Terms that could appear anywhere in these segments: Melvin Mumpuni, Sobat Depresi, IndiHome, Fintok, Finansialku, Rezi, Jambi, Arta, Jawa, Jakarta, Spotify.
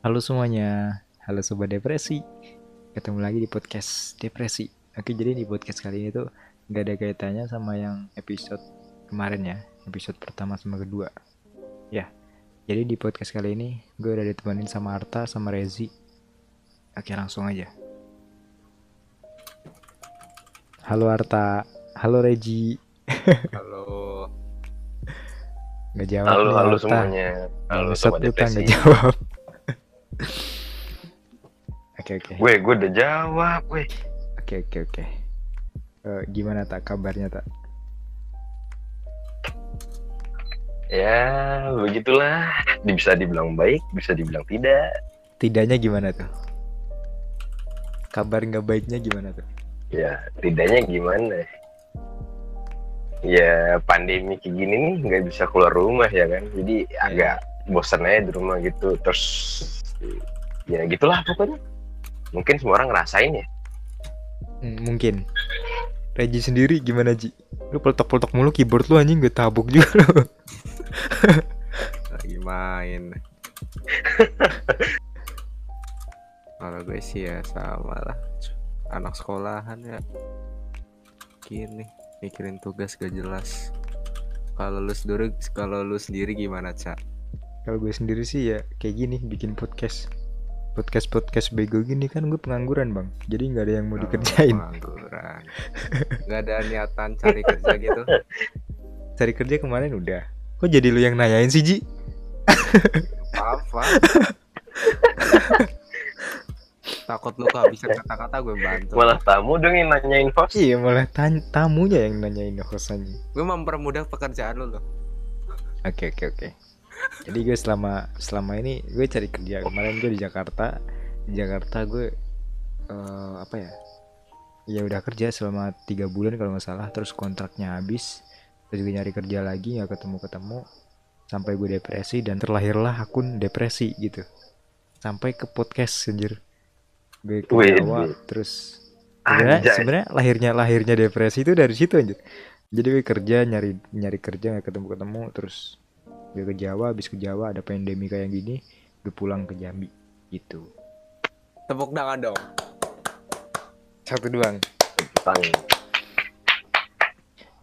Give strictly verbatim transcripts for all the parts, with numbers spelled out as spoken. Halo semuanya, halo Sobat Depresi. Ketemu lagi di podcast Depresi. Oke, jadi di podcast kali ini tuh gak ada kaitannya sama yang episode kemarin ya, episode pertama sama kedua. Ya, jadi di podcast kali ini gue udah ditemenin sama Arta sama Rezi. Oke, langsung aja. Halo Arta, halo Rezi. Halo. Nggak jawab. Halo, nih, halo Arta. Semuanya. Halo Sobat Depresi. Nggak jawab. Oke oke. Weh, gue udah jawab, weh. Oke oke oke. Uh, gimana tak kabarnya tak? Ya, begitulah. Bisa dibilang baik, bisa dibilang tidak. Tidaknya gimana tuh? Kabar nggak baiknya gimana tuh? Ya, tidaknya gimana? Ya pandemi kayak gini nih nggak bisa keluar rumah ya kan, jadi yeah. agak bosan aja di rumah gitu, terus ya gitulah pokoknya. Mungkin semua orang ngerasain ya. Mungkin. Rezi sendiri gimana Ji? Lu peltok-peltok mulu keyboard lu anjing, gue tabuk juga lu. Lagi main. Kalau gue sih ya sama lah, anak sekolahan ya. Gini mikirin tugas gak jelas. Kalau lu sendiri, kalau lu sendiri gimana, Cak? Kalau gue sendiri sih ya kayak gini, bikin podcast, podcast podcast bego gini kan. Gue pengangguran bang, jadi nggak ada yang mau oh, dikerjain. Pengangguran, nggak ada niatan cari kerja gitu. Cari kerja kemarin udah. Kok jadi lu yang nanyain sih Ji? Apa? Takut lu kehabisan kata-kata, gue bantu. Malah tamu dong yang nanyain host. Iya, malah tanya, tamunya yang nanyain host-nya. Gue mempermudah pekerjaan lu loh. Oke oke oke. Jadi gue selama selama ini gue cari kerja. Kemarin gue di Jakarta. Di Jakarta gue uh, apa ya? Ya udah kerja selama tiga bulan kalau nggak salah. Terus kontraknya habis. Terus gue nyari kerja lagi, nggak ketemu-ketemu. Sampai gue depresi dan terlahirlah akun Depresi gitu. Sampai ke podcast anjir. Gue ke Jawa, terus sebenarnya lahirnya lahirnya depresi itu dari situ anjir. Jadi gue kerja nyari nyari kerja nggak ketemu ketemu, terus gue ke Jawa, habis ke Jawa ada pandemi kayak gini, gue pulang ke Jambi gitu. Tepuk tangan dong. Satu doang.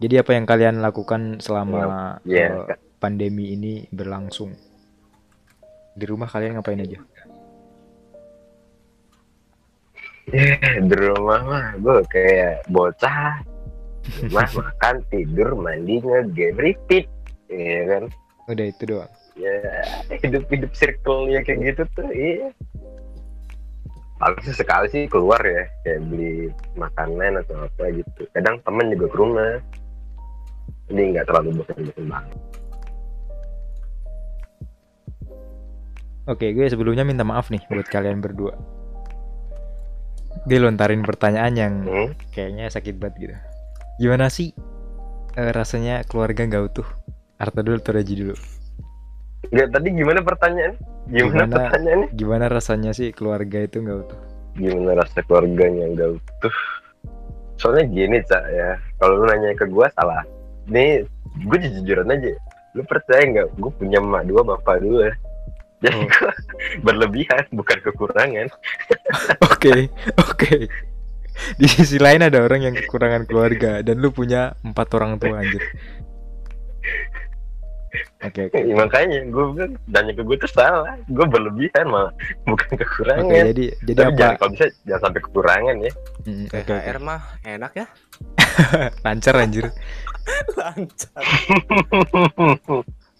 Jadi apa yang kalian lakukan selama yeah. Yeah. pandemi ini berlangsung? Di rumah kalian ngapain aja? Yeah, di rumah mah gue kayak bocah, rumah makan, tidur, mandi, nge-game, repeat, ya kan? Udah itu doang. Ya yeah, hidup-hidup circle-nya kayak gitu tuh, iya. Paling sesekali sih keluar ya, kayak beli makanan atau apa gitu. Kadang temen juga ke rumah, jadi nggak terlalu bosan-bosan banget. Oke, gue sebelumnya minta maaf nih buat kalian berdua. Dia lontarin pertanyaan yang hmm? kayaknya sakit banget gitu. Gimana sih e, rasanya keluarga gak utuh? Arta dulu atau Rezi dulu? Gak, tadi gimana pertanyaan? Gimana, gimana pertanyaannya? Gimana rasanya sih keluarga itu gak utuh? Gimana rasa keluarganya gak utuh? Soalnya gini Cak ya, kalau lu nanya ke gue salah. Ini gue jujuran aja. Lu percaya gak? Gue punya emak dua, bapak dua. Jadi oh. gue berlebihan, bukan kekurangan. Oke, oke. Di sisi lain ada orang yang kekurangan keluarga, dan lu punya empat orang tua anjir. Oke, oke. Makanya gue bilang, nanya ke gue tuh salah. Gue berlebihan malah, bukan kekurangan. Oke, jadi jadi tapi apa? Jangan, kalau bisa jangan sampai kekurangan ya. Hmm, T H R okay, okay. mah enak ya. Lancar anjir. Lancar.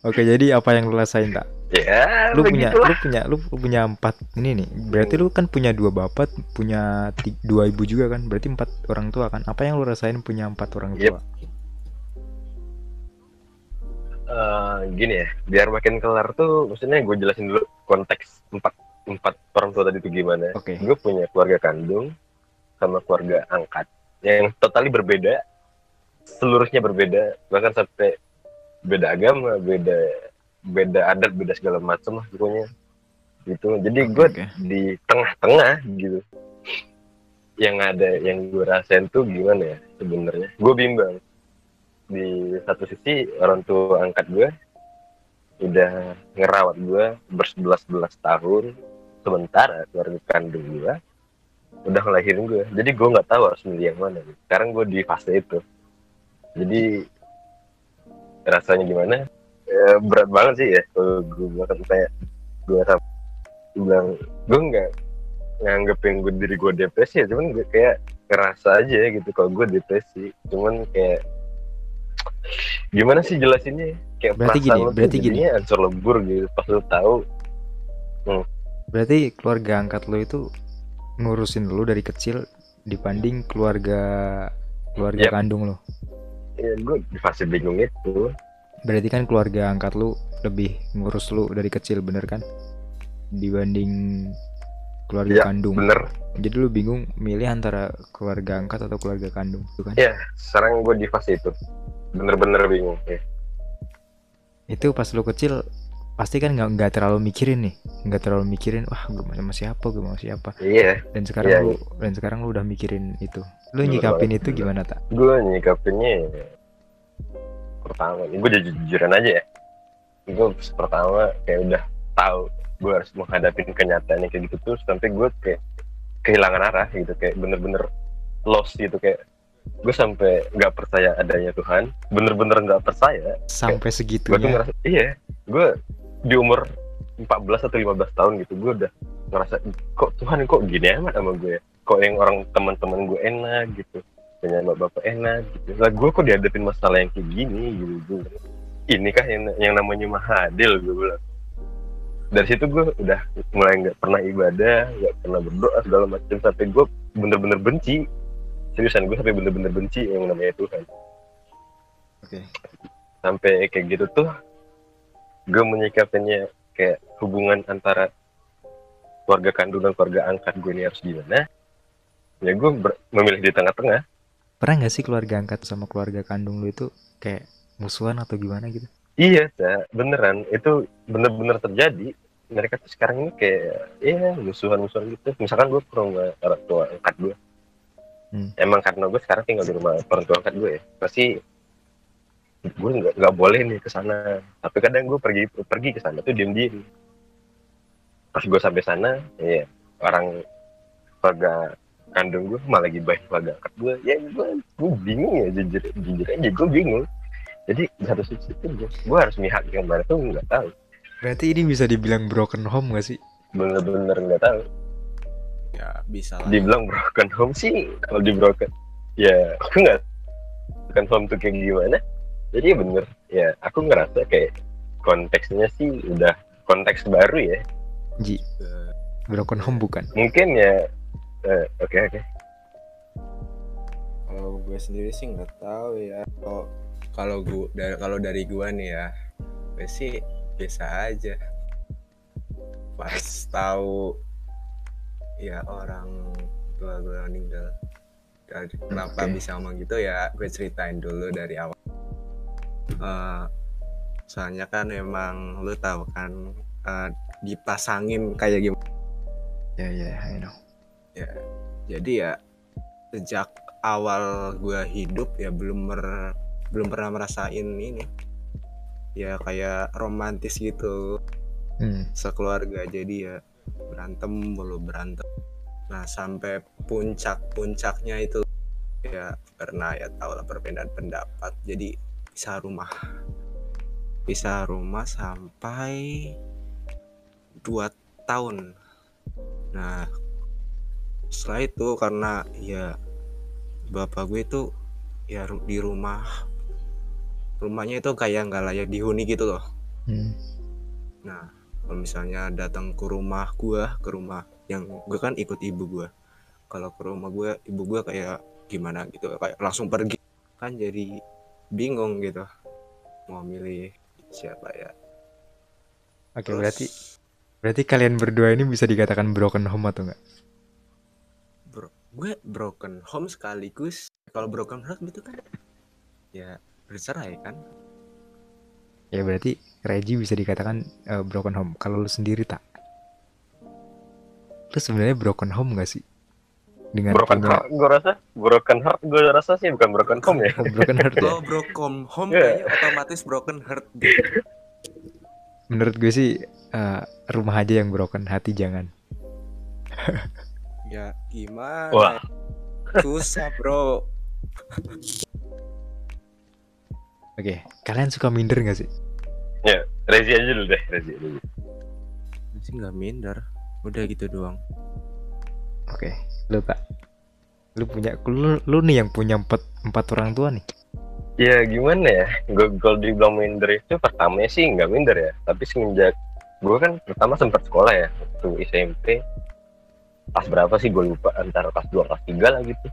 Oke, jadi apa yang lu rasain tak? Ya, lu punya, lu punya, lu punya empat ini nih. Berarti lu kan punya dua bapak, punya t- dua ibu juga kan. Berarti empat orang tua kan. Apa yang lu rasain punya empat orang tua? Yep. Uh, gini ya, biar makin kelar tuh. Maksudnya gue jelasin dulu konteks empat empat orang tua tadi itu gimana. Okay. Gue punya keluarga kandung sama keluarga angkat yang totally berbeda, seluruhnya berbeda, bahkan sampai beda agama, beda. beda adat, beda segala macam lah pokoknya gitu. Jadi gue okay. di tengah-tengah gitu. Yang ada yang gue rasain tuh gimana ya sebenarnya? Gue bimbang. Di satu sisi orang tua angkat gue udah ngerawat gue bersebelas-belas tahun, sementara keluarga kandung gue udah ngelahirin gue. Jadi gue nggak tahu harus milih yang mana. Sekarang gue di fase itu. Jadi rasanya gimana? Ya, berat banget sih ya. Kalau gue bahkan saya gue sampai bilang gue nggak nganggepin gue diri gue depresi ya. Cuman gue kayak ngerasa aja gitu kalau gue depresi. Cuman kayak gimana sih jelasinnya? Kayak berarti gini, berarti gini ancur lebur gitu pas lu tahu. Hmm. Berarti keluarga angkat lu itu ngurusin lu dari kecil dibanding keluarga keluarga yep. kandung lu. Ya gue di fase bingung itu. Berarti kan keluarga angkat lu lebih ngurus lu dari kecil bener kan? Dibanding keluarga yep, kandung. Bener. Jadi lu bingung milih antara keluarga angkat atau keluarga kandung itu kan? Iya, sekarang gue di fase itu. Bener-bener bingung ya. Itu pas lu kecil pasti kan nggak nggak terlalu mikirin nih, nggak terlalu mikirin wah gue sama siapa, gue sama siapa. Iya. Dan sekarang iya, lu iya. dan sekarang lu udah mikirin itu. Lu nyikapin bener, itu bener. Gimana tak? Gue nyikapinnya pertama, gue jujuran aja ya. Gue pertama kayak udah tahu gue harus menghadapi kenyataannya kayak gitu terus sampai gue kayak kehilangan arah gitu, kayak bener-bener lost gitu, kayak gue sampai nggak percaya adanya Tuhan, bener-bener nggak percaya. Sampai kayak, segitunya. Gue tuh ngerasa iya, gue di umur empat belas atau lima belas tahun gitu gue udah ngerasa kok Tuhan kok gini amat sama gue, kok yang orang teman-teman gue enak gitu, punya bapak enak gitu, lah gue kok dihadapin masalah yang kayak gini gitu, gitu. Ini kah yang, yang namanya mahadil, gue bilang. Dari situ gue udah mulai nggak pernah ibadah, nggak pernah berdoa segala macam, sampai gue bener-bener benci, seriusan gue sampai bener-bener benci yang namanya Tuhan. Oke. Okay. Sampai kayak gitu tuh gue menyikapinya kayak hubungan antara keluarga kandung dan keluarga angkat gue ini harus gimana. Ya gue ber- memilih di tengah-tengah. Pernah gak sih keluarga angkat sama keluarga kandung lu itu kayak musuhan atau gimana gitu? Iya, tak. Beneran. Itu bener-bener terjadi. Mereka tuh sekarang ini kayak ya musuhan-musuhan gitu. Misalkan gue ke rumah orang tua angkat gue. Hmm. Emang karena gue sekarang tinggal di rumah orang tua angkat gue ya. Pasti gue nggak nggak boleh nih ke sana, tapi kadang gue pergi pergi ke sana tuh diem-diem. Pas gue sampai sana ya orang keluarga kandung gue malah gibahin keluarga angkat gue. Ya gue gue bingung ya, jujur jujur aja gue bingung. Jadi satu sisi itu gue, gue harus mihak yang mana tuh nggak tahu. Berarti ini bisa dibilang broken home nggak sih? Bener-bener nggak tahu ya, bisa lah dibilang broken home sih. Kalau di broken ya aku nggak broken home tuh kayak gimana. Jadi bener, ya aku ngerasa kayak konteksnya sih udah konteks baru ya. Ji, broken home bukan? Mungkin ya, eh, oke okay, oke. Okay. Kalau gue sendiri sih nggak tahu ya. Kalau kalau gue, dari kalau dari gue nih ya, gue sih biasa aja. Pas tahu ya orang tua gue meninggal, kenapa okay. bisa ngomong gitu ya? Gue ceritain dulu dari awal. Uh, soalnya kan emang lu tahu kan uh, dipasangin kayak gimana ya yeah, ya yeah, I know ya yeah. Jadi ya sejak awal gue hidup ya belum mer- belum pernah merasain ini ya kayak romantis gitu hmm. sekeluarga. Jadi ya berantem mulu berantem nah sampai puncak-puncaknya itu ya pernah ya tau lah perbedaan pendapat, jadi pisah rumah pisah rumah sampai dua tahun. Nah setelah itu karena ya bapak gue itu ya di rumah rumahnya itu kayak nggak layak dihuni gitu loh. hmm. Nah kalau misalnya datang ke rumah gue, ke rumah yang gue kan ikut ibu gue, kalau ke rumah gue ibu gue kayak gimana gitu, kayak langsung pergi kan, jadi bingung gitu mau milih siapa ya. Oke, terus, berarti berarti kalian berdua ini bisa dikatakan broken home atau enggak? Bro, gue broken home sekaligus kalau broken heart gitu kan ya bercerai kan. Ya berarti Rezi bisa dikatakan uh, broken home. Kalau lu sendiri tak? Lu sebenarnya broken home enggak sih? Dengan broken punya... heart, gue rasa broken heart, gue rasa sih bukan broken home ya. Broken heart ya. Kalau broken home yeah. kayaknya otomatis broken heart gitu. menurut gue sih uh, rumah aja yang broken, hati jangan. Ya gimana? Wah. Susah bro. Oke, okay. Kalian suka minder gak sih? Ya, Rezi aja dulu deh, Rezi dulu. Rezi gak minder, udah gitu doang. Oke, okay. Lu Pak, lu punya, lu, lu nih yang punya empat, empat orang tua nih. Ya gimana ya, gue kalau dibilang minder itu pertamanya sih gak minder ya. Tapi semenjak, gue kan pertama sempat sekolah ya, waktu S M P. Pas berapa sih gue lupa, antara kelas dua, kelas tiga lah gitu.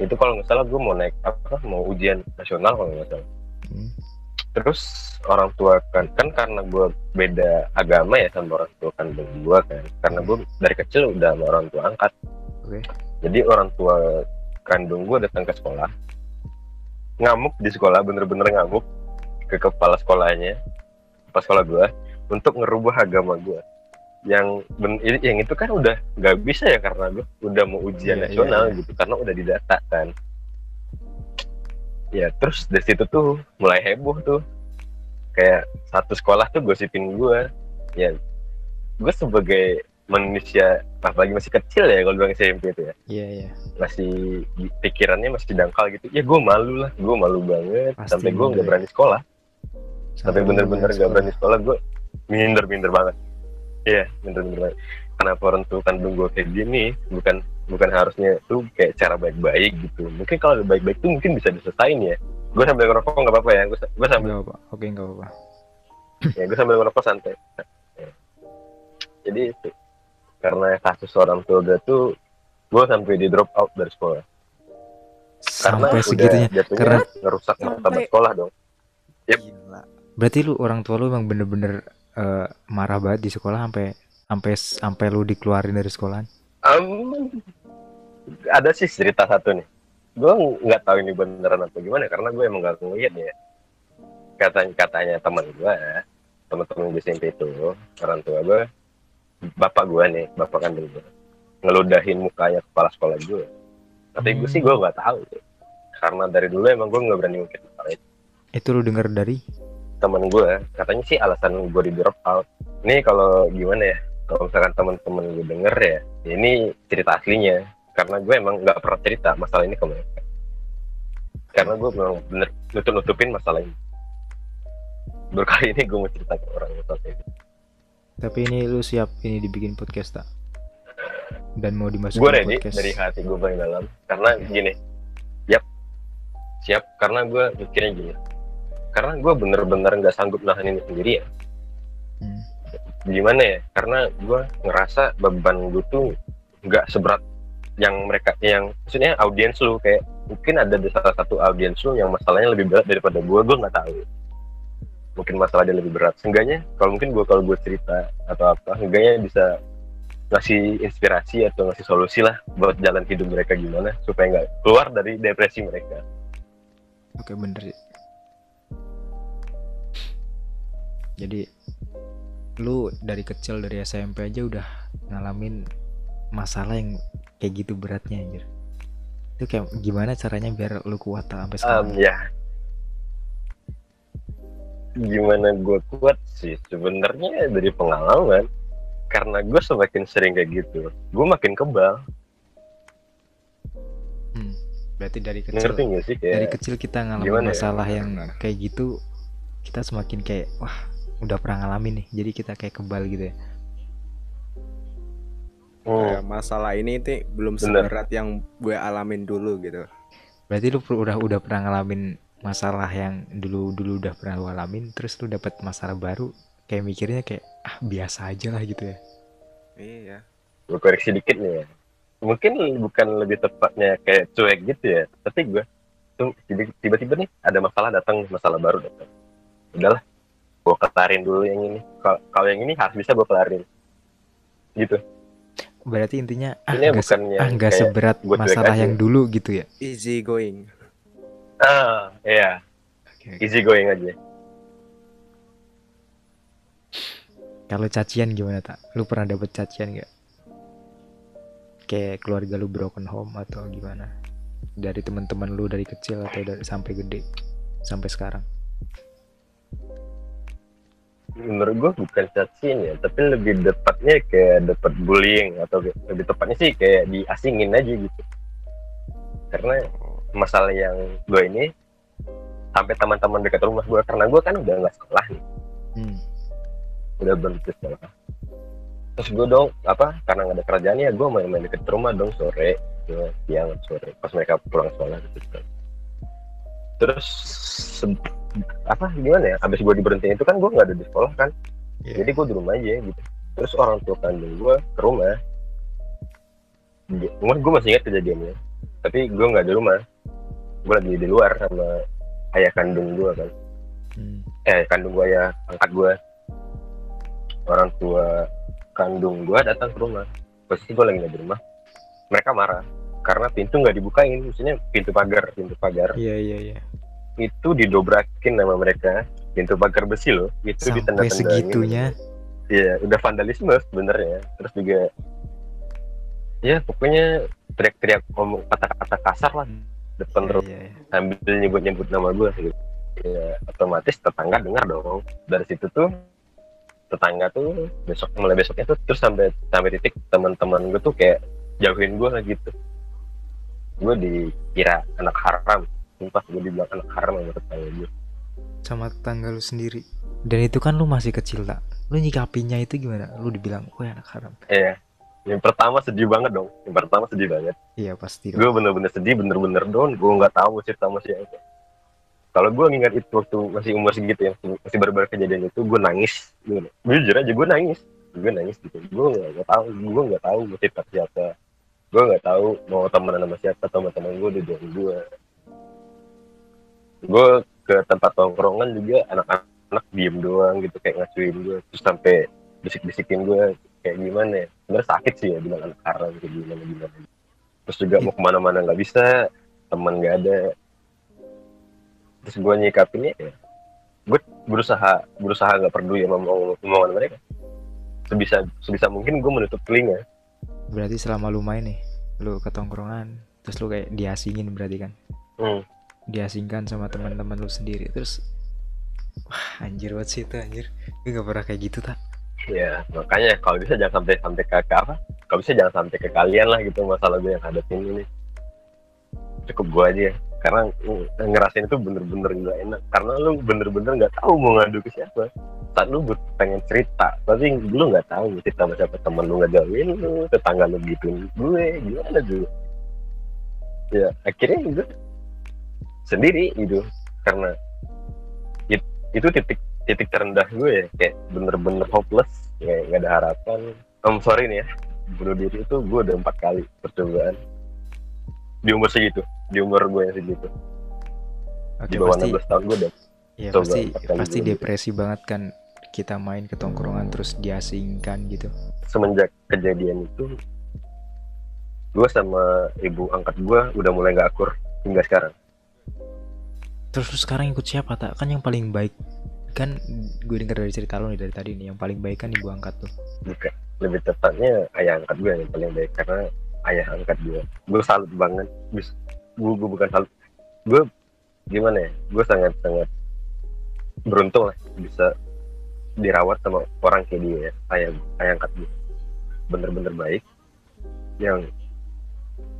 Itu kalau gak salah gue mau naik apa, mau ujian nasional kalau gak salah. Hmm. Terus orang tua kan, kan karena gue beda agama ya sama orang tua kandung gue kan, karena gue dari kecil udah sama orang tua angkat. Okay. Jadi orang tua kandung gue datang ke sekolah, ngamuk di sekolah, bener-bener ngamuk ke kepala sekolahnya, kepala sekolah gue, untuk ngerubah agama gue. Yang ben, yang itu kan udah nggak bisa ya karena gue udah mau ujian yeah, nasional yeah, yeah. gitu, karena udah didata kan. Ya terus dari situ tuh mulai heboh tuh, kayak satu sekolah tuh gosipin gue. Ya gue sebagai manusia apalagi masih kecil ya kalau bilang S M P itu ya, yeah, yeah. masih pikirannya masih dangkal gitu. Ya gue malu lah, gue malu banget. Pasti sampai gue nggak berani sekolah, sampai oh, bener-bener nggak berani sekolah. Gue minder-minder banget. Iya, minder-minder banget. Kenapa orang tuh kandung gue kayak gini? Bukan bukan harusnya tuh kayak cara baik-baik gitu. Mungkin kalau baik-baik tuh mungkin bisa diselesain ya. Gue sambil ngerokok nggak apa-apa ya. Gue gue sambil nggak apa. Oke nggak apa. Ya gue sambil ngerokok santai. Ya. Jadi itu karena kasus orang tua gue tuh, gue sampai di drop out dari sekolah. Sampai karena segitunya. Udah karena ngerusak martabat sekolah dong. Yep. Berarti lu orang tua lu emang bener-bener uh, marah banget di sekolah sampai sampai sampai lu dikeluarin dari sekolahan. Um, ada sih cerita satu nih, gue nggak tahu ini beneran atau gimana karena gue emang nggak ngeliat ya. Katanya katanya teman gue, teman-teman di S M P itu, orang tua gue, bapak gue nih, bapak kandung gue, ngeludahin mukanya kepala sekolah gue. Tapi hmm. gue sih gue nggak tahu, karena dari dulu emang gue nggak berani ngungkit masalah itu. Itu lu dengar dari teman gue, katanya sih alasan gue di drop out. Nih kalau gimana ya? Kalau misalkan teman-teman gue denger ya, ini cerita aslinya. Karena gue emang gak pernah cerita masalah ini ke mereka. Karena gue memang bener nutup-nutupin masalah ini. Berkali ini gue mau cerita ke orang masalah ini. Tapi ini lu siap ini dibikin podcast tak? Dan mau dimasukin gue ready, podcast? Gue ready dari hati gue paling dalam. Karena ya. gini, yap, siap. Karena gue mikirnya gini. Karena gue bener-bener gak sanggup nahan ini sendiri ya. Hmm. Gimana ya, karena gue ngerasa beban gue tuh nggak seberat yang mereka, yang maksudnya audiens lu, kayak mungkin ada salah satu audiens lu yang masalahnya lebih berat daripada gue, gue nggak tahu, mungkin masalahnya lebih berat. Seenggaknya kalau mungkin gue kalau gue cerita atau apa, seenggaknya bisa ngasih inspirasi atau ngasih solusi lah buat jalan hidup mereka gimana supaya nggak keluar dari depresi mereka. Oke, bener sih. Jadi lu dari kecil, dari S M P aja udah ngalamin masalah yang kayak gitu beratnya anjir. Itu kayak gimana caranya biar lu kuat sampai sekarang? Um, ya. Gimana gue kuat sih? Sebenarnya dari pengalaman. Karena gue semakin sering kayak gitu, gue makin kebal. Hmm, berarti dari kecil. Ngerti gak sih, kayak dari kecil kita ngalamin masalah ya? yang kayak gitu, kita semakin kayak wah, udah pernah ngalamin nih, jadi kita kayak kebal gitu ya. Oh. Nah, masalah ini tuh belum seberat Bener. yang gue alamin dulu gitu. Berarti lu udah udah pernah ngalamin masalah yang dulu dulu udah pernah lu alamin, terus lu dapet masalah baru, kayak mikirnya kayak ah biasa aja lah gitu ya. Iya. Gue koreksi dikit nih ya. Mungkin bukan lebih tepatnya kayak cuek gitu ya, tapi gue tuh tiba-tiba nih ada masalah datang, masalah baru datang. Udahlah. Gue kelarin dulu yang ini, kalau yang ini harus bisa gue kelarin gitu. Berarti intinya ah, gak, se- ah, gak seberat masalah yang aja. Dulu gitu ya, easy going. Ah iya, okay, okay. Easy going aja. Kalau cacian gimana tak? Lu pernah dapet cacian gak? Kayak keluarga lu broken home atau gimana? Dari teman-teman lu dari kecil atau dari, sampai gede sampai sekarang? menurut gue bukan cacing ya, tapi lebih tepatnya kayak dapat bullying, atau lebih tepatnya sih kayak diasingin aja gitu. Karena masalah yang gue ini sampai teman-teman dekat rumah gue, karena gue kan udah nggak sekolah nih, hmm. udah berhenti sekolah. Terus gue dong apa, karena nggak ada kerjaan ya gue main-main dekat rumah dong sore, siang sore pas mereka pulang sekolah gitu. Terus se- apa gimana ya, abis gue diberhentiin itu kan gue nggak ada di sekolah kan, yeah. jadi gue di rumah aja gitu. Terus orang tua kandung gue ke rumah, gue masih ingat kejadiannya, tapi gue nggak di rumah, gue lagi di luar sama ayah kandung gue kan, hmm. eh kandung gue ya angkat gue, orang tua kandung gue datang ke rumah, pasti gue lagi nggak di rumah, mereka marah karena pintu nggak dibukain, maksudnya pintu pagar, pintu pagar. Iya yeah, iya yeah, iya. Yeah. Itu didobrakin sama mereka, pintu pagar besi loh, itu ditanda-tanda segitunya. Iya, udah vandalisme sebenarnya. Terus juga ya pokoknya teriak-teriak ngomong kata-kata kasar lah depan terus yeah, yeah, yeah. sambil nyebut-nyebut nama gue gitu. Ya otomatis tetangga dengar dong. Dari situ tuh tetangga tuh besok mulai besoknya tuh terus sampai sampai titik teman-teman gue tuh kayak jauhin gue lah gitu. Gue dikira anak haram. Sumpah gue dibilang anak haram sama tetangga gue, sama tetangga lu sendiri. Dan itu kan lu masih kecil tak, lu nyikapinya itu gimana? Lu dibilang gue anak haram. Iya, yang pertama sedih banget dong. Yang pertama sedih banget. Iya pasti. Gue bener-bener sedih, bener-bener down. Gue nggak tahu cerita sama siapa. Kalau gue ngingat itu waktu masih umur segitu yang masih baru-baru kejadian itu, gue nangis. Gue jujur aja gue nangis. Gue nangis gitu. Gue nggak tahu. Gue nggak tahu mau cerita siapa. Gue nggak tahu mau temenan sama siapa. Teman-teman gue udah jauh gue. Gue ke tempat tongkrongan juga anak-anak diem doang gitu, kayak ngacuin gue, terus sampai bisik-bisikin gue kayak gimana ya. Sebenernya sakit sih ya bilang anak haram kayak gimana-gimana. Terus juga mau kemana-mana gak bisa, teman gak ada. Terus gue nyikapinnya ya, gue berusaha berusaha gak peduli sama omongan mereka. Sebisa sebisa mungkin gue menutup telinga. Berarti selama lu main nih, lu ke tongkrongan, terus lu kayak diasingin berarti kan? Hmm. Diasingkan sama teman-teman lu sendiri. Terus wah anjir banget sih itu anjir. Gue gak pernah kayak gitu tak. Ya makanya kalau bisa jangan sampai sampai ke, ke apa, kalau bisa jangan sampai ke kalian lah gitu. Masalah gue yang hadapin ini cukup gue aja ya. Karena mm, ngerasain itu bener-bener gak enak. Karena lu bener-bener gak tahu mau ngadu ke siapa. Saat lu pengen cerita, tapi lu gak tahu cerita sama siapa. Temen lu ngejauhin lu, tetangga lu gituin gue, gimana dulu. Ya akhirnya gue sendiri gitu, karena it, itu titik titik terendah gue ya, kayak bener-bener hopeless, kayak nggak ada harapan. I'm sorry nih ya, bunuh diri itu gue udah empat kali percobaan di umur segitu, di umur gue yang segitu. Oke, di bawah enam belas tahun gue udah. Ya pasti pasti depresi gitu. Banget kan kita main ke tongkrongan terus diasingkan gitu. Semenjak kejadian itu, gue sama ibu angkat gue udah mulai nggak akur hingga sekarang. Terus sekarang ikut siapa tak? Kan yang paling baik kan gue dengar dari cerita lo nih dari tadi nih, yang paling baik kan ibu angkat tuh. Bukan, lebih tepatnya ayah angkat gue yang paling baik, karena ayah angkat gue, gue salut banget. Gue, gue bukan salut, gue gimana ya? Gue sangat sangat beruntung lah bisa dirawat sama orang kayak dia ya. Ayah ayah angkat gue bener-bener baik, yang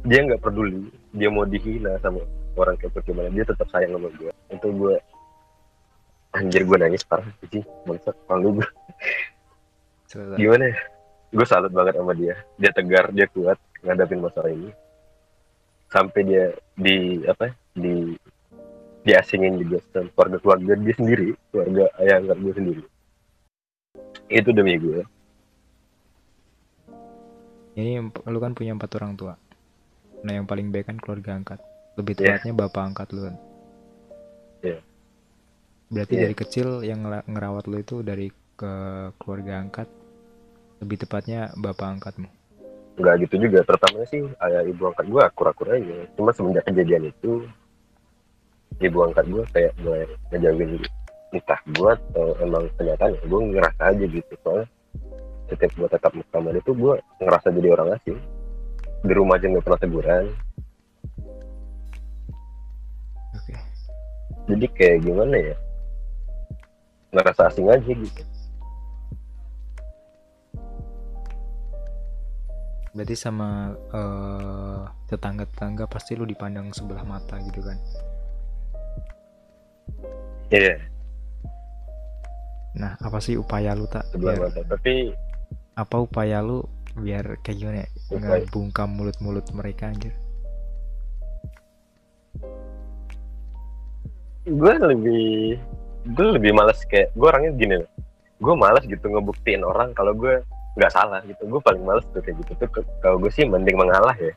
dia nggak peduli dia mau dihina sama orang kayak gimana, dia tetap sayang sama gue. Itu gue anjir gue nangis parah sih, bangsat malu gue. Gimana ya, gue salut banget sama dia. Dia tegar, dia kuat ngadapin masalah ini. Sampai dia di apa di diasingin juga sama keluarga-keluarga dia sendiri, keluarga ayah angkat gue sendiri. Itu demi gue. Ini lu kan punya empat orang tua. Nah yang paling baik kan keluarga angkat. Lebih tepatnya yeah. bapak angkat lu kan. Yeah. Berarti yeah. dari kecil yang ngerawat lu itu dari ke keluarga angkat. Lebih tepatnya bapak angkatmu. Enggak gitu juga. Pertamanya sih ayah ibu angkat gue akur-akur aja. Cuma semenjak kejadian itu ibu angkat gue kayak mulai ngejauhin gitu. Entah gue atau emang kenyataannya gue ngerasa aja gitu. Soalnya setiap gue tetap bersama dia tuh gue ngerasa jadi orang asing. Di rumah aja gak pernah teguran. Jadi kayak gimana ya, ngerasa asing aja gitu. berarti sama uh, tetangga-tetangga pasti lu dipandang sebelah mata gitu kan. Iya. Yeah. Nah, apa sih upaya lu tak? Sebelah biar, mata. Tapi apa upaya lu biar kayak gimana ya? Enggak bungkam mulut-mulut mereka anjir. Gue lebih gue lebih malas kayak gue orangnya gini loh. Gue malas gitu ngebuktiin orang kalau gue nggak salah gitu. Gue paling males tuh kayak gitu tuh. Kalau gue sih mending mengalah ya,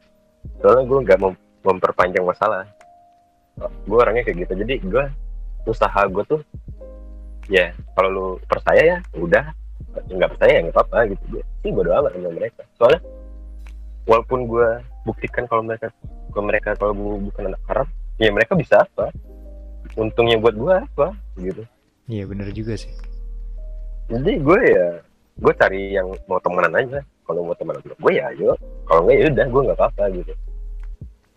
soalnya gue nggak mem- memperpanjang masalah. Gue orangnya kayak gitu, jadi gue usaha gue tuh ya kalau lu percaya ya udah, nggak percaya ya nggak apa-apa gitu. Gue sih bodo amat sama mereka, soalnya walaupun gue buktikan kalau mereka kalau mereka kalau gue bukan anak haram ya mereka bisa apa, untungnya buat gue apa gitu. Iya benar juga sih. Jadi gue ya gue cari yang mau temenan aja. Kalau mau temenan gue ya ayo, kalau enggak ya udah gue nggak apa-apa gitu.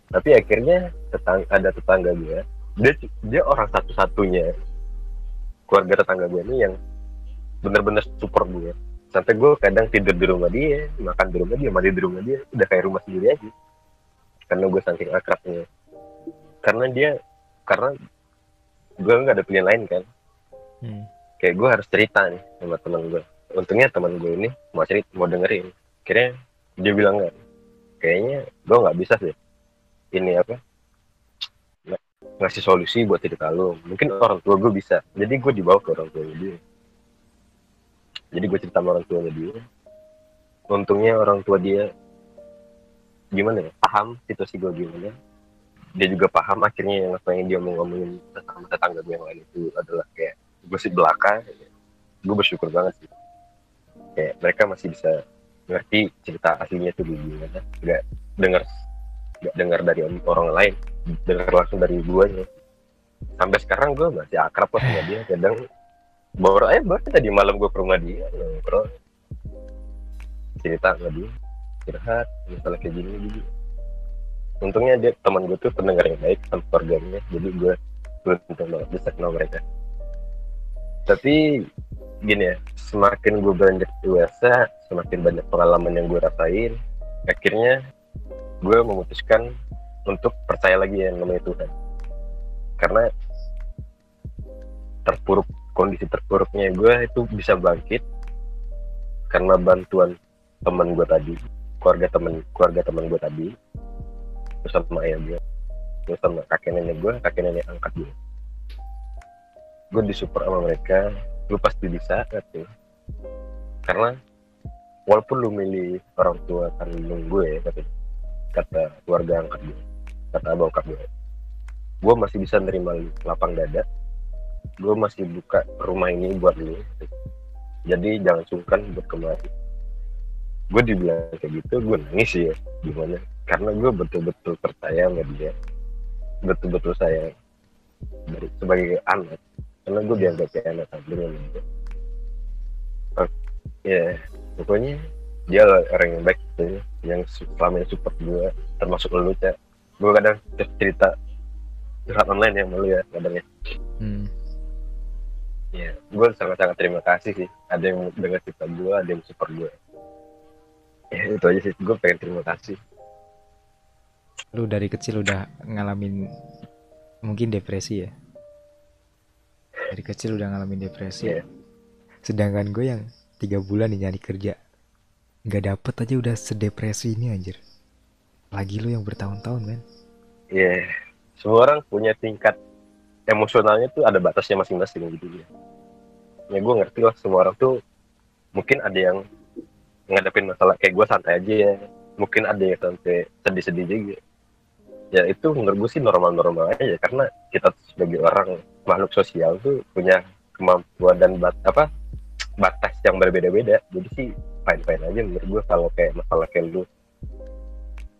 Tapi akhirnya tetang- ada tetangga gue, dia dia orang satu-satunya keluarga tetangga gue ini yang benar-benar support gue. Sampai gue kadang tidur di rumah dia, makan di rumah dia, mandi di rumah dia, udah kayak rumah sendiri aja. Karena gue saking akrabnya. Karena dia karena gue nggak ada pilihan lain kan. Hmm. Kayak gue harus cerita nih sama teman gue. Untungnya teman gue ini mau cerita, mau dengerin. Akhirnya dia bilang nggak, kayaknya gue nggak bisa sih ini apa ngasih solusi buat cerita lo. Mungkin orang tua gue bisa. Jadi gue dibawa ke orang tua dia. Jadi gue cerita sama orang tua dia. Untungnya orang tua dia gimana ya, paham situasi gue gimana. Dia juga paham akhirnya yang apa yang dia mau ngomongin tentang tetangga gue yang lain itu adalah kayak gue sih belaka. Gue bersyukur banget sih. Kayak mereka masih bisa ngerti cerita aslinya tuh gimana, nggak dengar nggak dengar dari orang lain, dengar langsung dari guanya. Sampai sekarang gue masih akrab lah sama dia. Kadang baru aja baru tadi malam gue ke rumah dia, ngobrol cerita sama dia, curhat misalnya kayak gini gitu. Untungnya dia teman gue tuh pendengar yang baik sama keluarganya, jadi gue beruntung banget bisa kenal mereka. Tapi gini ya, semakin gue beranjak dewasa, semakin banyak pengalaman yang gue rasain. Akhirnya gue memutuskan untuk percaya lagi yang namanya Tuhan. Karena terpuruk, kondisi terpuruknya gue itu bisa bangkit karena bantuan teman gue tadi, keluarga teman keluarga teman gue tadi, terus sama ayah gue, terus sama kakek nenek gue, kakek nenek angkat gue. Gue disupport sama mereka. Lu pasti bisa gitu. Karena walaupun lu milih orang tua kandung gue, kata kata keluarga angkat gue, kata abang kakak gue, gue masih bisa nerima lapang dada. Gue masih buka rumah ini buat lu gitu. Jadi jangan sungkan buat kemari. Gue dibilang kayak gitu, gue nangis ya gimana, karena gue betul-betul percaya sama dia, betul-betul sayang dari, sebagai anak. Karena gue dianggap kayak anak kandung gitu. Oh, ya, yeah. Pokoknya dia orang yang baik gitu, yang selama ini support gue, termasuk lu ya. Gue kadang cerita curhat online yang lu ya, kadangnya. Hmm. Ya, yeah. Gue sangat-sangat terima kasih sih. Ada yang dengar cerita gue, ada yang support gue. Ya yeah, itu aja sih. Gue pengen terima kasih. Lu dari kecil udah ngalamin mungkin depresi ya? Dari kecil udah ngalamin depresi, yeah. Sedangkan gue yang tiga bulan nih nyari kerja gak dapet aja udah sedepresi ini anjir. Lagi lu yang bertahun-tahun men. Iya, yeah. Semua orang punya tingkat emosionalnya tuh ada batasnya masing-masing gitu ya. Ya gue ngerti lah, semua orang tuh mungkin ada yang ngadepin masalah kayak gue santai aja ya, mungkin ada yang sampai sedih-sedih juga. Ya itu menurut gue sih normal-normal aja, karena kita sebagai orang makhluk sosial tuh punya kemampuan dan bat, apa batas yang berbeda-beda. Jadi sih fine-fine aja menurut gue kalau kayak masalah kayak lu,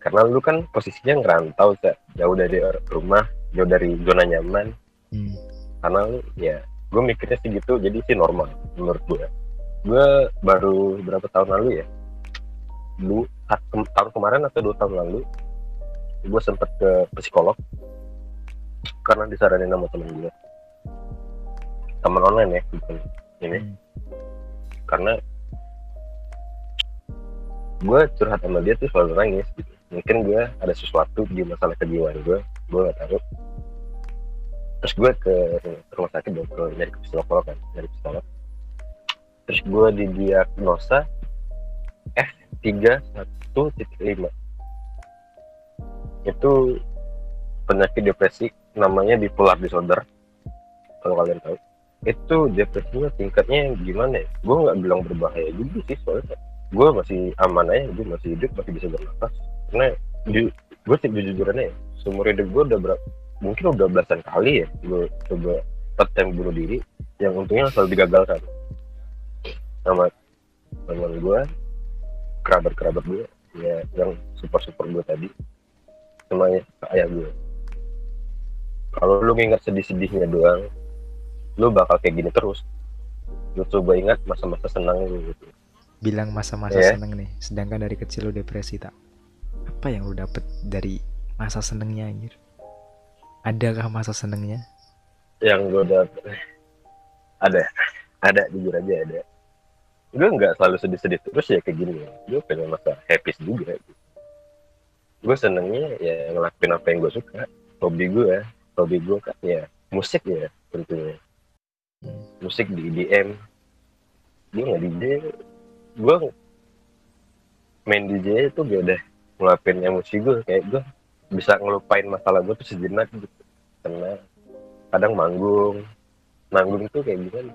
karena lu kan posisinya ngerantau ya, jauh dari rumah, jauh dari zona nyaman. Hmm. Karena lu ya gue mikirnya sih gitu, jadi sih normal menurut gue. Gue baru berapa tahun lalu ya, lu tahun kemarin atau dua tahun lalu gue sempet ke psikolog karena disaranin sama temen gue, teman online ya gitu ini. Hmm. Karena gue curhat sama dia tuh selalu nangis gitu. Mungkin gue ada sesuatu di masalah kejiwaan gue, gue nggak tahu. Terus gue ke rumah sakit dong, ke dari psikolog kan, dari psikolog. Terus gue didiagnosa F tiga satu titik lima. Itu penyakit depresi, namanya bipolar disorder. Kalau kalian tahu, itu depresinya tingkatnya gimana ya? Gue nggak bilang berbahaya juga sih, soalnya gue masih aman aja, gue masih hidup, masih bisa bernafas. Karena gue sih jujurannya ya, seumur hidup gue udah berapa, mungkin udah belasan kali ya gue coba attempt bunuh diri, yang untungnya selalu digagalkan sama teman gue, kerabat-kerabat gue ya, yang super-super gue tadi, sama ayah gue. Kalau lu ngingat sedih-sedihnya doang, lu bakal kayak gini terus. Lu coba ingat masa-masa senang lu gitu. Bilang masa-masa yeah. senang nih, sedangkan dari kecil lu depresi tak? Apa yang lu dapet dari masa senengnya anjir? Adakah masa senengnya? Yang gue dapet ada, ada jujur aja ada. Gue nggak selalu sedih-sedih terus ya kayak gini. Gue pengen masa happy juga. Gue senengnya ya ngelakuin apa yang gue suka. Hobi gue, hobi gue kan ya musik ya tentunya. Musik di E D M, gue nggak D J, gue main D J itu gue udah ngelapin emosi gue, kayak gue bisa ngelupain masalah gue tuh sejenak gitu. Karena kadang manggung, manggung tuh kayak gimana?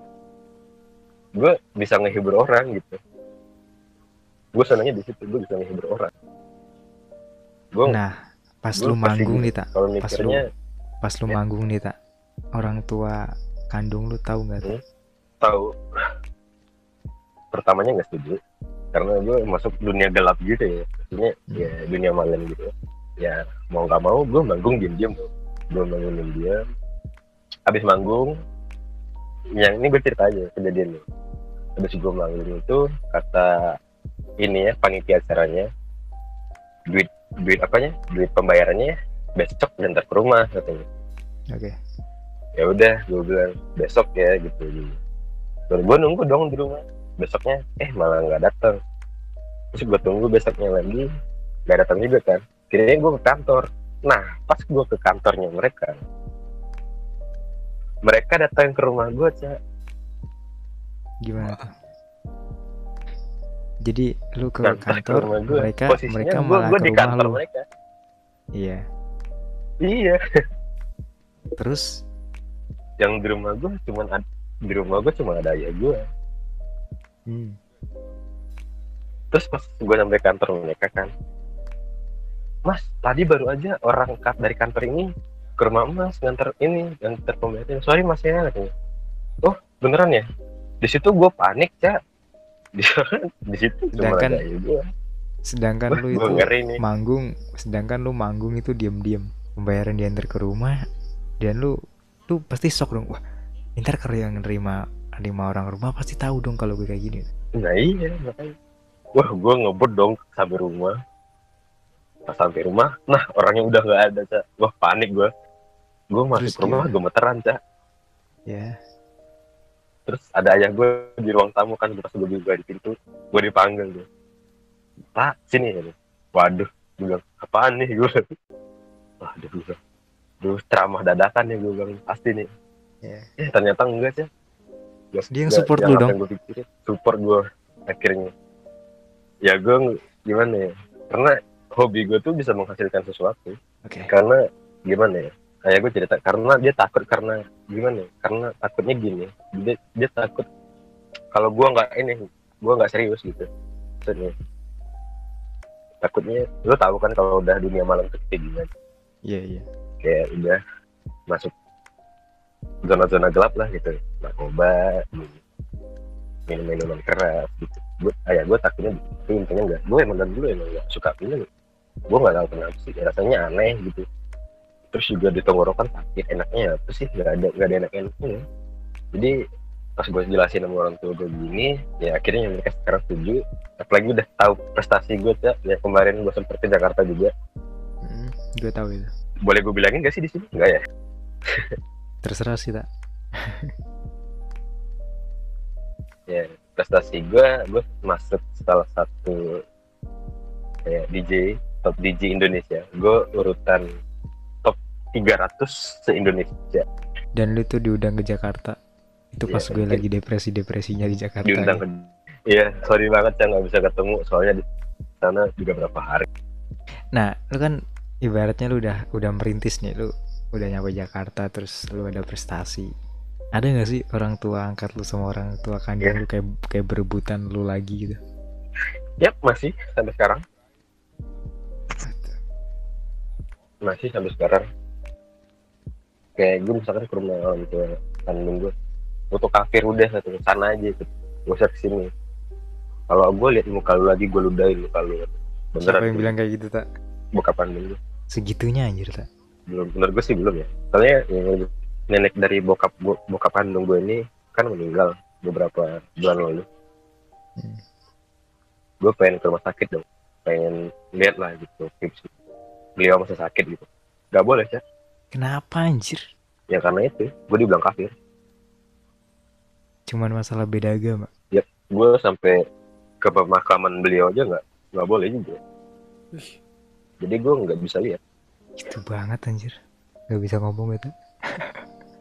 Gue bisa ngehibur orang gitu. Gue senangnya di situ, gue bisa ngehibur orang. Gua, nah, pas lu manggung nih tak, pas lu, pas lu ya. manggung nih tak, orang tua kandung lu tahu nggak tuh? Hmm, tahu. Pertamanya nggak setuju, karena gue masuk dunia gelap gitu ya, maksudnya hmm. ya dunia malam gitu. Ya mau nggak mau gue manggung diam-diam, gue manggung diam. Abis manggung, yang ini gue cerita aja kejadiannya. Abis gue manggung itu kata ini ya panitia acaranya, duit duit apanya, duit pembayarannya besok diantar ke rumah katanya. Oke. Okay. Ya udah gue bilang besok ya gitu. Terus gue nunggu dong di rumah. Besoknya eh malah nggak datang. Terus gue tunggu besoknya lagi nggak datang juga kan. Akhirnya gue ke kantor. Nah pas gue ke kantornya mereka, mereka datang ke rumah gue cak. Gimana? Wah. Jadi lu ke kantor, kantor ke mereka, posisinya mereka gua, malah gua ke di kantor lu. Mereka. Iya. Iya. Terus? Yang di rumah gue cuma ada, di rumah gue cuma ada ayah gue. Hmm. Terus pas gue sampai kantor mereka kan, mas tadi baru aja orang kat dari kantor ini ke rumah mas nganter ini, nganter pembayaran. Sorry mas ya katanya. Oh beneran ya? Di situ gue panik cak. Di situ cuma ada ayah gue. Sedangkan wah, lu itu manggung, sedangkan lu manggung itu diam-diam, pembayaran diantar ke rumah, dan lu lu pasti shock dong. Wah, ntar kalau yang nerima lima orang rumah pasti tahu dong kalau gue kayak gini. Nah iya makanya. Wah gue ngebut dong sampai rumah. Pas sampai rumah, nah orangnya udah nggak ada cak. Wah panik gue. Gue masuk ke rumah gemeteran cak. Ya. Yeah. Terus ada ayah gue di ruang tamu kan, pas gue buka di pintu, gue dipanggil tuh. Pak sini ya. Waduh, gue bilang apaan nih gue. Waduh gue. Terus ceramah dadakan ya gue bilang pasti nih. Ya. Yeah. Eh, ternyata enggak cak. Dia yang support lu dong. Gue pikirin, support gue akhirnya. Ya gue gimana ya, karena hobi gue tuh bisa menghasilkan sesuatu. Okay. Karena gimana ya, kayak gue cerita, karena dia takut, karena gimana ya, karena takutnya gini, dia, dia takut kalau gue nggak ini, gue nggak serius gitu. Maksudnya takutnya, lu tahu kan kalau udah dunia malam tuh kayak gimana. Iya yeah, iya yeah. Kayak udah masuk zona-zona gelap lah gitu, narkoba, minum-minuman keras gitu. Gue, ayah gue takutnya, tapi intinya enggak. Gue emang dari dulu emang enggak suka minum. Gue nggak tahu kenapa sih, rasanya aneh gitu. Terus juga di tenggorokan sakit, enaknya apa sih? Nggak ada, nggak ada enak-enaknya. Jadi pas gue jelasin sama orang tua gue gini, ya akhirnya mereka sekarang setuju. Apalagi udah tahu prestasi gue ya, ya kemarin gue sempet ke Jakarta juga. Hmm, gue tahu itu. Boleh gue bilangin nggak sih di sini? Nggak ya? Terserah sih tak. Ya prestasi gue, gue masuk salah satu kayak D J, top D J Indonesia. Gue urutan top tiga ratus se-Indonesia. Dan lu tuh diundang ke Jakarta. Itu pas yeah, gue yeah. lagi depresi-depresinya di Jakarta. Diundang ya. ke Iya, yeah, sorry banget ya gak bisa ketemu. Soalnya di sana juga berapa hari. Nah, lu kan ibaratnya lu udah, udah merintis nih. Lu udah nyampe Jakarta, terus lu ada prestasi. Ada nggak sih orang tua angkat lu sama orang tua kandung yeah. lu kayak kayak berebutan lu lagi gitu? Yap, masih sampai sekarang. Masih sampai sekarang. Kayak gue misalkan ke rumah orang gitu, kandung gue, gue tuh kafir udah satu sana aja, gitu. Gue share kesini. Kalau gue lihat muka lu lagi, gue ludahin muka lu. Beneran. Siapa yang gitu. bilang kayak gitu tak? Bukan pandung gue. Segitunya anjir tak? Belum, bener gue sih belum ya. Soalnya yang lebih nenek dari bokap bokap kandung gue ini kan meninggal beberapa bulan lalu. Hmm. Gue pengen ke rumah sakit dong, pengen lihat lah gitu beliau masih sakit gitu. Gak boleh sih. Kenapa anjir? Ya karena itu, gue dibilang kafir. Cuman masalah beda agama. Ya, gue sampai ke pemakaman beliau aja nggak nggak boleh juga. Ush. Jadi gue nggak bisa lihat. Itu banget anjir, nggak bisa ngomong gitu.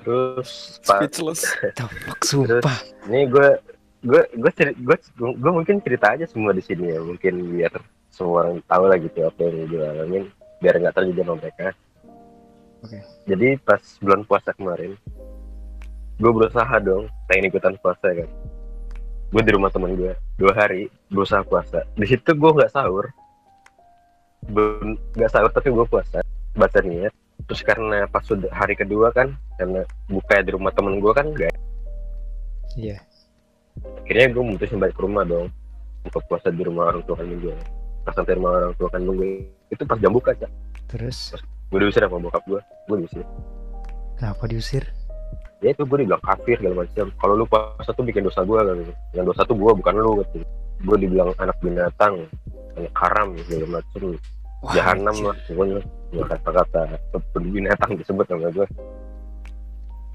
Terus speechless. The fuck, sumpah. Ini gue gue gue gue gue mungkin cerita aja semua di sini ya, mungkin biar semua orang tahu lah gitu apa yang gue alamin, biar nggak terjadi sama mereka. Oke. Okay. Jadi pas bulan puasa kemarin, gue berusaha dong pengen ikutan puasa kan. Gue di rumah temen gue dua hari berusaha puasa. Di situ gue nggak sahur, nggak sahur tapi gue puasa baca niat. Terus karena pas sudah hari kedua kan, karena buka di rumah temen gue kan enggak. Iya. Yeah. Akhirnya gue mutusin balik ke rumah dong, buka puasa di rumah orang tua kandung gue. Pas sampai rumah orang tua kandung gue, itu pas jam buka aja. Terus? Terus gue diusir sama bokap gue, gue diusir. Kenapa diusir? Ya itu gue dibilang kafir segala macam. Kalau lu puasa tuh bikin dosa gue kan, yang dosa tuh gue bukan lu gitu. Gue dibilang anak binatang, anak haram segala macam. Jahanam lah, pokoknya kata-kata binatang disebut sama gue.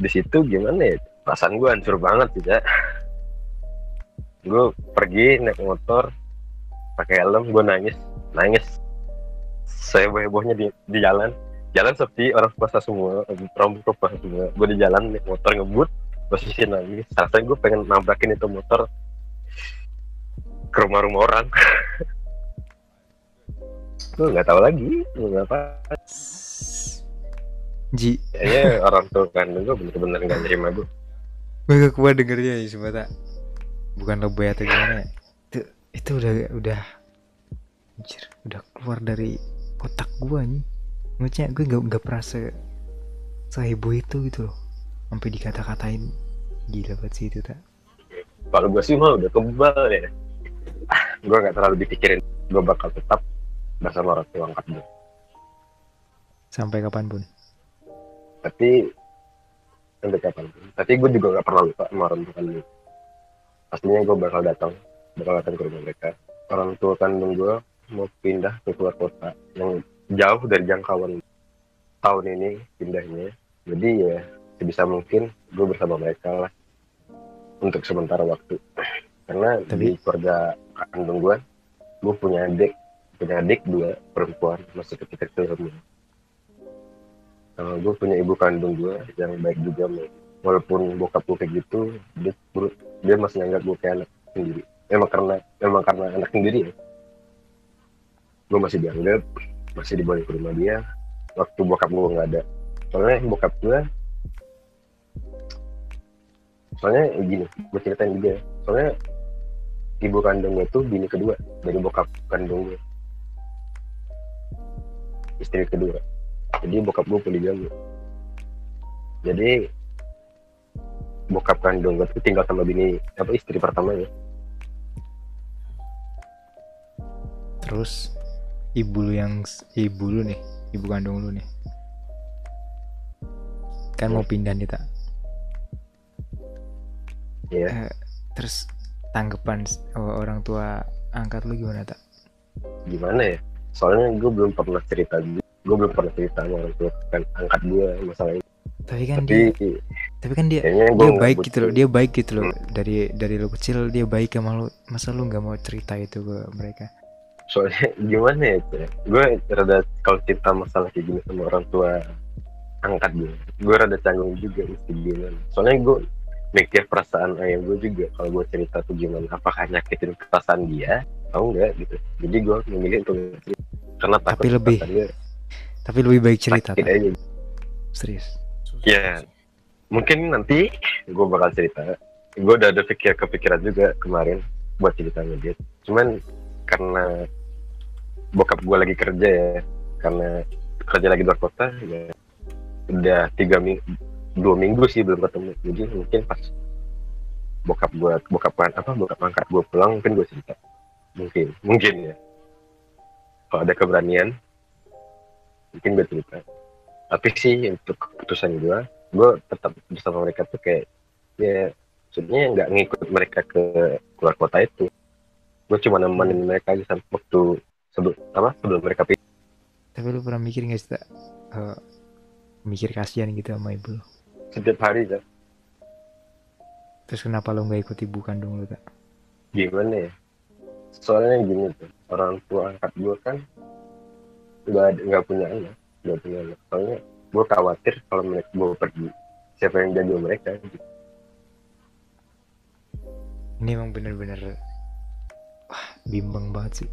Di situ gimana ya? Perasaan gue hancur banget sih, ya. Gue pergi naik motor, pakai helm, gue nangis, nangis. Seheboh-hebohnya di, di jalan, jalan sepi, orang puasa semua, orang puasa semua. Gue di jalan naik motor ngebut, posisi nangis. Rasanya gue pengen nabrakin itu motor ke rumah-rumah orang. Gue nggak tahu lagi kenapa ji ya, orang tua kandung gue bener-bener nggak nerima gue. Gak kuat dengernya ya semata, bukan lebay atau gimana itu, itu udah udah anjir, udah keluar dari otak gue nih. Maksudnya gue nggak nggak perasa seheboh itu gitu loh, sampai dikata-katain gila banget sih itu tak. Kalau gue sih mah udah kebal ya, ah, gue nggak terlalu dipikirin, gue bakal tetap bersama orang tua angkat gue sampai kapanpun. Tapi sampai kapanpun. Tapi gue juga nggak pernah lupa sama orang tua kandung. Pastinya gue bakal datang, bakal datang ke rumah mereka. Orang tua kandung gue mau pindah ke luar kota yang jauh dari jangkauan tahun ini pindahnya. Jadi ya sebisa mungkin gue bersama mereka lah untuk sementara waktu. Karena tapi... di keluarga kandung gue, gue punya adik. Punya adik dua perempuan masih kecil-kecil semua. Nah, gue punya ibu kandung gue yang baik juga, walaupun bokap gue kayak gitu, dia, dia masih nganggap gue kayak anak sendiri. Emang karena emang karena anak sendiri ya. Gue masih dianggap, masih dibawa ke rumah dia. Waktu bokap gue nggak ada. Soalnya bokap gue, soalnya eh, gini, gue ceritain juga. Soalnya ibu kandung gue tuh bini kedua dari bokap kandung gue. Istri kedua, jadi bokap gue poligami. Jadi bokap kandung gue tuh tinggal sama bini apa istri pertamanya. Terus ibu lu yang ibu lu nih, ibu kandung lu nih, kan hmm. mau pindah nih tak? Iya. Yeah. Uh, terus tanggapan orang tua angkat lu gimana tak? Gimana ya? Soalnya gue belum pernah cerita gue belum pernah cerita sama orang tua kan angkat gue masalah ini. Tapi kan tapi, dia tapi kan dia dia baik gitu loh, dia baik gitu loh. Hmm. Dari dari lo kecil dia baik sama lo, masa lo nggak mau cerita itu ke mereka? Soalnya gimana ya, gue rada kalau cerita masalah kayak gini sama orang tua angkat gue, gue rada canggung juga mesti gimana. Soalnya gue mikir perasaan ayah gue juga kalau gue cerita tuh gimana, apakah nyakitin perasaan dia atau enggak gitu. Jadi gue memilih untuk cerita karena tapi lebih dia, tapi lebih baik cerita kan? Aja. Serius ya, mungkin nanti gue bakal cerita. Gue udah ada pikir kepikiran juga kemarin buat ceritanya dia, cuman karena bokap gue lagi kerja ya, karena kerja lagi luar kota ya, udah tiga minggu dua minggu sih belum ketemu. Jadi mungkin pas bokap gue bokap apa bokap angkat gue pulang mungkin gue cerita, mungkin mungkin ya kalau ada keberanian mungkin gue cerita. Tapi sih untuk keputusan gue, gue tetap bersama mereka tuh kayak ya sebenarnya nggak ngikut mereka ke luar kota itu. Gue cuma nemenin mereka aja sampai waktu sebelum apa sebelum mereka pindah. Tapi lu pernah mikir nggak sih uh, mikir kasihan gitu sama ibu lo? Setiap hari kan. Terus kenapa lo nggak ikut ibu kandung lo? Tak gimana ya, soalnya gini tuh, orang tua angkat gue kan nggak nggak punya anak, nggak punya anak. Soalnya gue khawatir kalau mereka gue pergi, siapa yang jaga mereka gitu. Ini emang bener-bener wah, bimbang banget sih.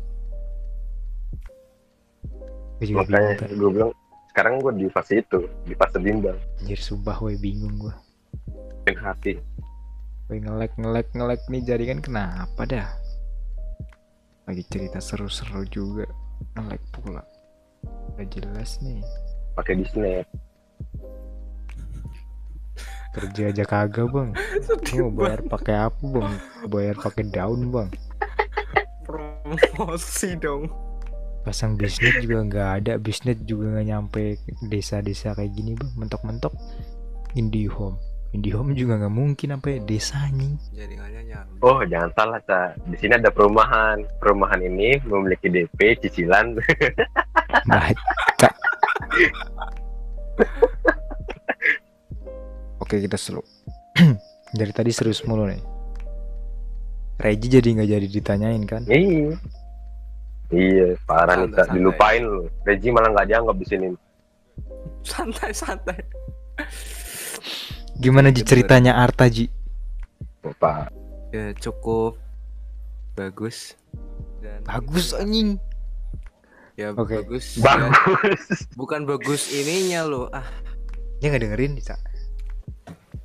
Gue makanya gue bilang sekarang gue di fase itu, di fase bimbang. Anjir sumpah woy, bingung gue. Pengen hati woy, nge-lag, nge-lag, nge-lag nih jaringan kenapa dah. Lagi cerita seru-seru juga nge-lag pula. Gak jelas nih. Pakai di snap. Kerja aja kagak bang. Mau bayar pakai apa bang? Bayar pakai daun bang. Promosi dong. Pasang bisnet juga nggak ada, bisnet juga nggak nyampe desa-desa kayak gini bang, mentok-mentok IndiHome, IndiHome juga nggak mungkin sampai desanya. Jaringannya nyampe. Oh jangan salah cak, di sini ada perumahan, perumahan ini memiliki D P cicilan. Baca. Oke kita slow. Dari tadi serius mulu nih. Rezi jadi nggak jadi ditanyain kan? Iya. Iya, parah nih, dilupain lu. Rezi malah nggak dianggap di sini. Santai, santai. Gimana Ji ceritanya Arta Ji? Apa? Ya cukup bagus. Dan bagus anjing. Ya okay. Bagus. Bagus. Ya. Bukan bagus ininya lo. Ah, dia nggak dengerin Sa.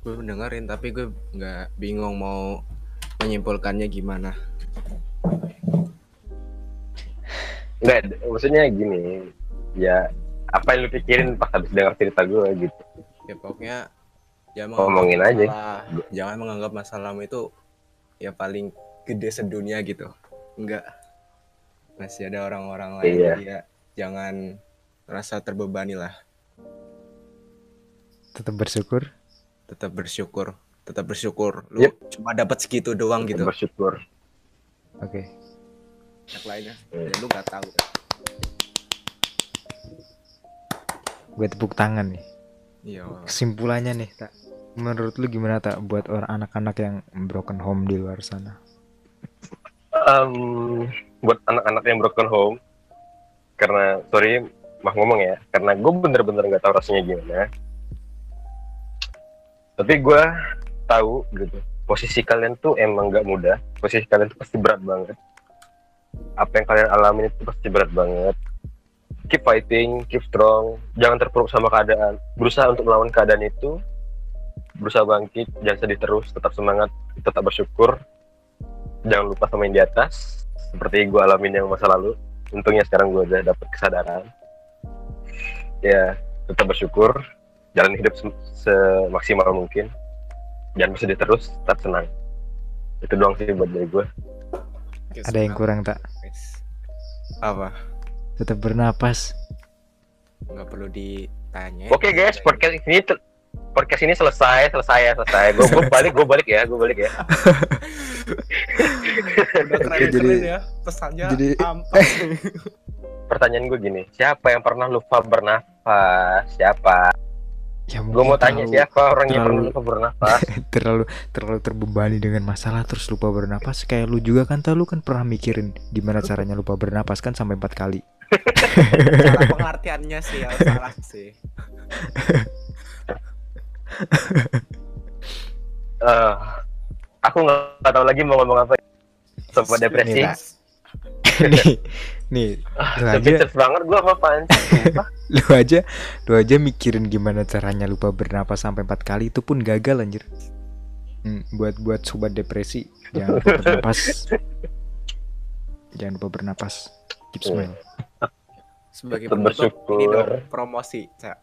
Gue dengerin tapi gue nggak bingung mau menyimpulkannya gimana. Nggak, maksudnya gini ya, apa yang lu pikirin pas habis dengar cerita gue gitu ya. Pokoknya ya ngomongin aja, jangan menganggap masalahmu itu ya paling gede sedunia gitu. Enggak, masih ada orang-orang lain. Iya. Ya jangan rasa terbebani lah, tetap bersyukur tetap bersyukur tetap bersyukur lu. Yep. Cuma dapat segitu doang tetap gitu, bersyukur. Oke okay. Yang lainnya, ya lu gak tahu. Gue tepuk tangan nih. Iya. Kesimpulannya nih, tak. Menurut lu gimana tak buat orang anak-anak yang broken home di luar sana? Um, buat anak-anak yang broken home, karena sorry mah ngomong ya, karena gue bener-bener nggak tahu rasanya gimana. Tapi gue tahu gitu, posisi kalian tuh emang nggak mudah. Posisi kalian tuh pasti berat banget. Apa yang kalian alamin itu pasti berat banget. Keep fighting, keep strong. Jangan terpuruk sama keadaan. Berusaha untuk melawan keadaan itu. Berusaha bangkit, jangan sedih terus. Tetap semangat, tetap bersyukur. Jangan lupa sama yang di atas. Seperti gue alamin yang masa lalu. Untungnya sekarang gue udah dapet kesadaran. Ya, tetap bersyukur. Jalan hidup se- semaksimal mungkin. Jangan bersedih terus, tetap senang. Itu doang sih buat dari gue. Ada yang kurang tak? Apa? Tetap bernapas. Enggak perlu ditanya. Oke okay, guys, podcast ini ter- podcast ini selesai, selesai, selesai. Gue gue balik, gue balik ya, gue balik ya. Udah keren-keren ya, pesannya jadi... ampas. Pertanyaan gue gini, siapa yang pernah lupa bernapas? Siapa? Ya, gue mau tanya siapa orang terlalu, yang lupa bernapas. terlalu terlalu terbebani dengan masalah terus lupa bernapas. Kayak lu juga kan, tau lu kan pernah mikirin gimana caranya lupa bernapas kan sampai empat kali. Salah pengertiannya sih, ya salah sih. uh, aku nggak tahu lagi mau ngomong apa. Sobat depresi. Nih, nih, lu aja banget gua sama apaan. Lu aja, lu aja mikirin gimana caranya lupa bernapas sampai empat kali itu pun gagal anjir. Hmm, buat buat sobat depresi jangan lupa bernapas. Jangan lupa bernapas. Keep smile. Sebagai penutup ini dong, promosi, Cak.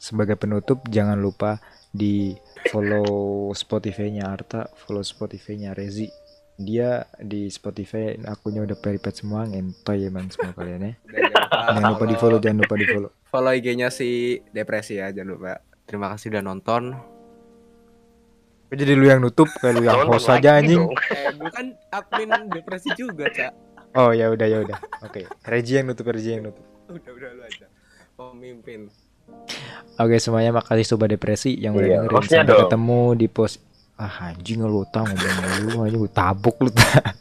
Sebagai penutup jangan lupa di follow Spotify-nya Arta, follow Spotify-nya Rezi. Dia di Spotify akunya udah peripet semua, ngentoy emang semua kalian ya. Jangan lupa di follow, jangan lupa di follow. Follow I G-nya si Depresi ya, jangan lupa. Terima kasih udah nonton. Jadi lu yang nutup, kayak lu yang host aja anjing. Eh, bukan admin Depresi juga, Cak. Oh ya udah ya udah. Oke, okay. Rezi yang nutup, Rezi yang nutup. Udah udah lu aja. Pemimpin. Oke, okay, semuanya makasih Sobat Depresi yang udah yeah, dengerin. Sampai ketemu di post. Ah anjing lu tau ngomong lu aja gue tabok lu tak.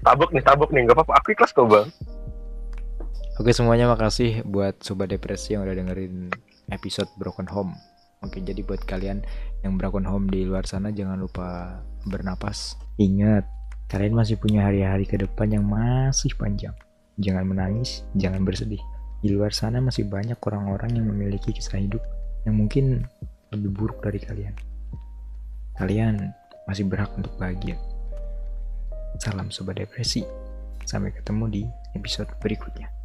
Tabok nih tabok nih gak apa-apa, aku ikhlas kok bang. Oke semuanya makasih buat Sobat Depresi yang udah dengerin episode Broken Home. Oke jadi buat kalian yang broken home di luar sana jangan lupa bernapas. Ingat kalian masih punya hari-hari ke depan yang masih panjang. Jangan menangis, jangan bersedih. Di luar sana masih banyak orang-orang yang memiliki kisah hidup yang mungkin lebih buruk dari kalian. Kalian masih berhak untuk bahagia. Salam Sobat Depresi. Sampai ketemu di episode berikutnya.